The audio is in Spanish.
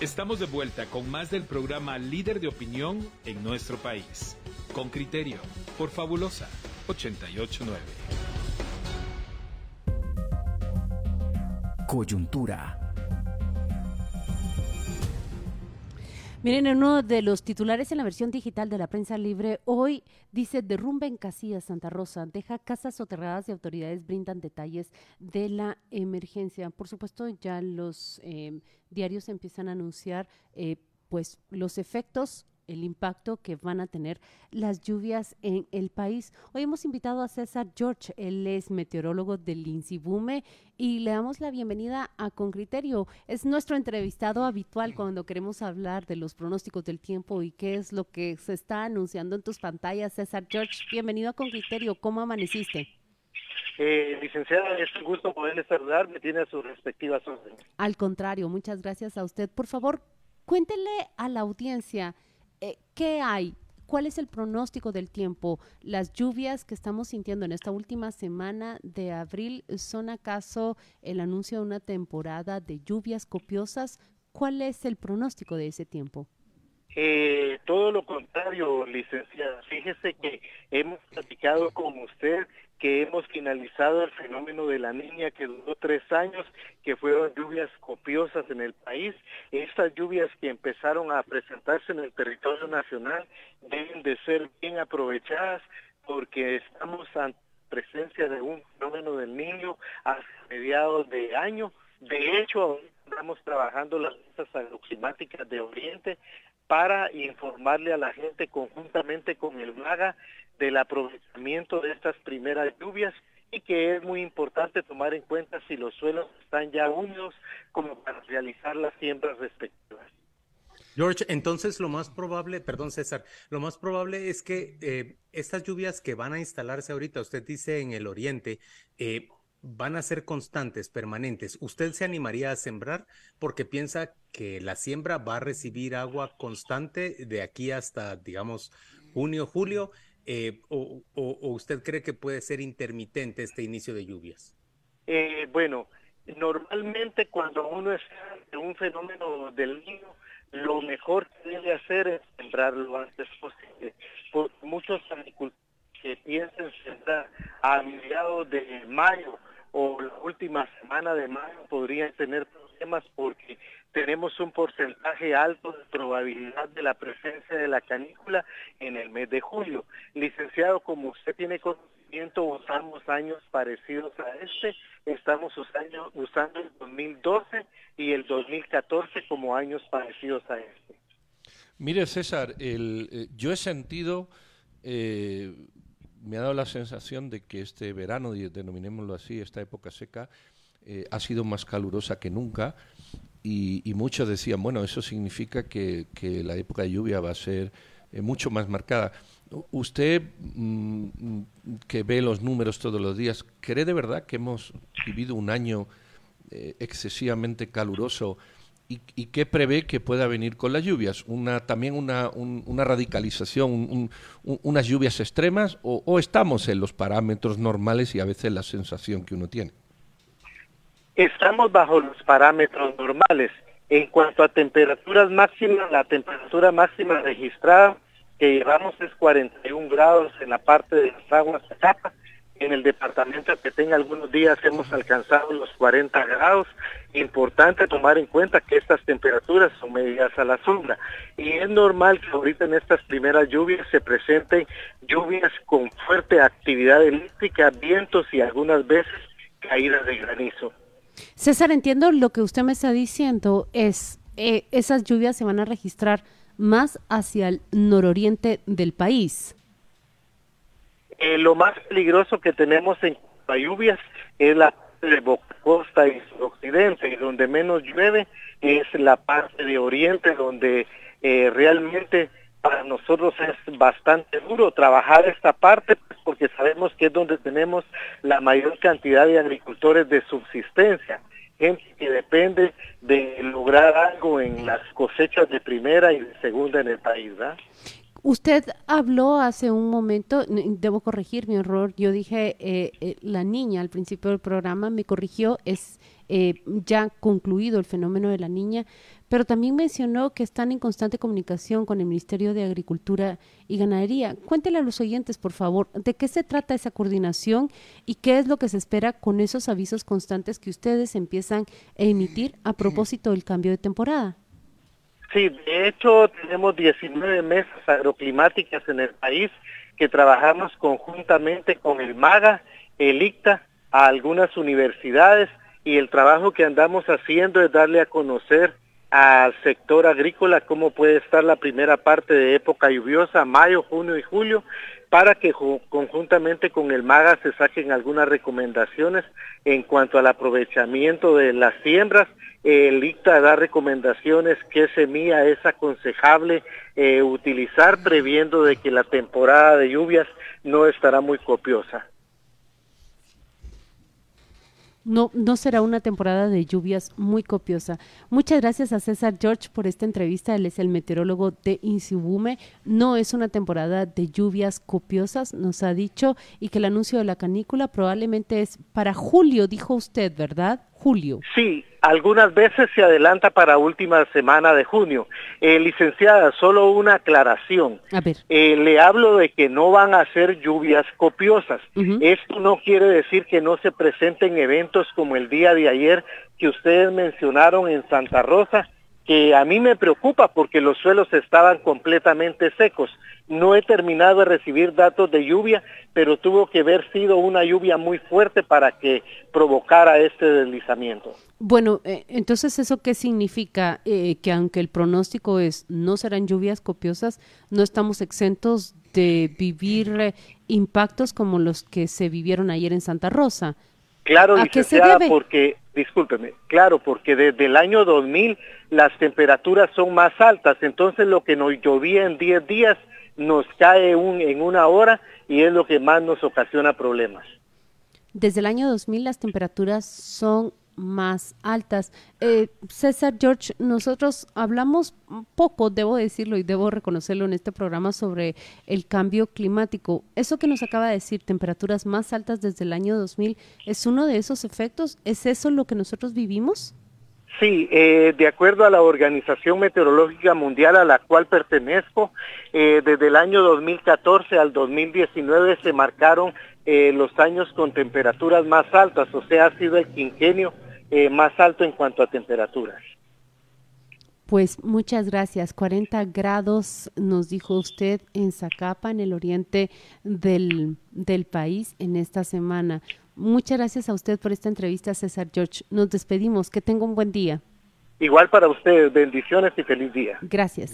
Estamos de vuelta con más del programa Líder de Opinión en nuestro país. Con Criterio, por Fabulosa 889. Coyuntura. Miren, uno de los titulares en la versión digital de la prensa libre hoy dice: derrumbe en Casillas, Santa Rosa, deja casas soterradas y autoridades brindan detalles de la emergencia. Por supuesto, ya los diarios empiezan a anunciar pues los efectos, el impacto que van a tener las lluvias en el país. Hoy hemos invitado a César George, él es meteorólogo del Insivumeh, y le damos la bienvenida a Concriterio. Es nuestro entrevistado habitual cuando queremos hablar de los pronósticos del tiempo y qué es lo que se está anunciando en tus pantallas. César George, bienvenido a Concriterio. ¿Cómo amaneciste? Licenciada, es un gusto poderle saludar, me tiene a sus respectivas órdenes. Al contrario, muchas gracias a usted. Por favor, cuéntele a la audiencia, ¿qué hay? ¿Cuál es el pronóstico del tiempo? ¿Las lluvias que estamos sintiendo en esta última semana de abril son acaso el anuncio de una temporada de lluvias copiosas? ¿Cuál es el pronóstico de ese tiempo? Todo lo contrario, licenciada. Fíjese que hemos platicado con usted que hemos finalizado el fenómeno de la niña que duró 3 años, que fueron lluvias copiosas en el país. Estas lluvias que empezaron a presentarse en el territorio nacional deben de ser bien aprovechadas porque estamos ante presencia de un fenómeno del Niño a mediados de año. De hecho, estamos trabajando las listas agroclimáticas de Oriente para informarle a la gente conjuntamente con el MAGA del aprovechamiento de estas primeras lluvias y que es muy importante tomar en cuenta si los suelos están ya húmedos como para realizar las siembras respectivas. George, entonces lo más probable es que estas lluvias que van a instalarse ahorita, usted dice en el oriente, van a ser constantes, permanentes. ¿Usted se animaría a sembrar? Porque piensa que la siembra va a recibir agua constante de aquí hasta, digamos, junio, julio, o usted cree que puede ser intermitente este inicio de lluvias. Bueno, normalmente cuando uno está ante un fenómeno del Niño, lo mejor que debe hacer es sembrarlo antes posible. Por muchos agricultores que piensen sembrar a mediados de mayo o la última semana de mayo podrían tener problemas porque tenemos un porcentaje alto de probabilidad de la presencia de la canícula en el mes de julio. Licenciado, como usted tiene conocimiento, usamos años parecidos a este. Estamos usando el 2012 y el 2014 como años parecidos a este. Mire, César, yo he sentido... me ha dado la sensación de que este verano, denominémoslo así, esta época seca, ha sido más calurosa que nunca y muchos decían, bueno, eso significa que la época de lluvia va a ser mucho más marcada. Usted, que ve los números todos los días, ¿cree de verdad que hemos vivido un año excesivamente caluroso? ¿Y qué prevé que pueda venir con las lluvias? ¿Una radicalización, unas lluvias extremas o estamos en los parámetros normales y a veces la sensación que uno tiene? Estamos bajo los parámetros normales. En cuanto a temperaturas máximas, la temperatura máxima registrada que llevamos es 41 grados en la parte de las aguas de Chapa. En el departamento de Petén algunos días hemos alcanzado los 40 grados. Importante tomar en cuenta que estas temperaturas son medidas a la sombra. Y es normal que ahorita en estas primeras lluvias se presenten lluvias con fuerte actividad eléctrica, vientos y algunas veces caídas de granizo. César, entiendo lo que usted me está diciendo es esas lluvias se van a registrar más hacia el nororiente del país. Lo más peligroso que tenemos en las lluvias es la parte de costa y suroccidente, y donde menos llueve es la parte de oriente, donde realmente para nosotros es bastante duro trabajar esta parte, porque sabemos que es donde tenemos la mayor cantidad de agricultores de subsistencia, gente que depende de lograr algo en las cosechas de primera y de segunda en el país, ¿verdad? Usted habló hace un momento, debo corregir mi error, yo dije la niña al principio del programa, me corrigió, es ya concluido el fenómeno de la Niña, pero también mencionó que están en constante comunicación con el Ministerio de Agricultura y Ganadería. Cuéntele a los oyentes, por favor, de qué se trata esa coordinación y qué es lo que se espera con esos avisos constantes que ustedes empiezan a emitir a propósito del cambio de temporada. Sí, de hecho tenemos 19 mesas agroclimáticas en el país que trabajamos conjuntamente con el MAGA, el ICTA, a algunas universidades, y el trabajo que andamos haciendo es darle a conocer al sector agrícola cómo puede estar la primera parte de época lluviosa, mayo, junio y julio, para que conjuntamente con el MAGA se saquen algunas recomendaciones en cuanto al aprovechamiento de las siembras. El ICTA da recomendaciones qué semilla es aconsejable utilizar, previendo de que la temporada de lluvias no estará muy copiosa. No será una temporada de lluvias muy copiosa. Muchas gracias a César George por esta entrevista. Él es el meteorólogo de Insivumeh. No es una temporada de lluvias copiosas, nos ha dicho, y que el anuncio de la canícula probablemente es para julio, dijo usted, ¿verdad? Julio. Sí, algunas veces se adelanta para última semana de junio. Licenciada, solo una aclaración. A ver. Le hablo de que no van a ser lluvias copiosas. Uh-huh. Esto no quiere decir que no se presenten eventos como el día de ayer que ustedes mencionaron en Santa Rosa, que a mí me preocupa porque los suelos estaban completamente secos. No he terminado de recibir datos de lluvia, pero tuvo que haber sido una lluvia muy fuerte para que provocara este deslizamiento. Bueno, entonces, ¿eso qué significa? Que aunque el pronóstico es no serán lluvias copiosas, no estamos exentos de vivir impactos como los que se vivieron ayer en Santa Rosa. Claro, licenciada, porque, discúlpeme, claro, porque desde el año 2000 las temperaturas son más altas, entonces lo que nos llovía en 10 días nos cae en una hora y es lo que más nos ocasiona problemas. Desde el año 2000 las temperaturas son más altas. César George, nosotros hablamos poco, debo decirlo y debo reconocerlo en este programa, sobre el cambio climático. Eso que nos acaba de decir, temperaturas más altas desde el año 2000, ¿es uno de esos efectos? ¿Es eso lo que nosotros vivimos? Sí, de acuerdo a la Organización Meteorológica Mundial a la cual pertenezco, desde el año 2014 al 2019 se marcaron los años con temperaturas más altas, o sea, ha sido el quinquenio más alto en cuanto a temperaturas. Pues muchas gracias. 40 grados nos dijo usted en Zacapa, en el oriente del país, en esta semana. Muchas gracias a usted por esta entrevista, César George. Nos despedimos. Que tenga un buen día. Igual para usted. Bendiciones y feliz día. Gracias.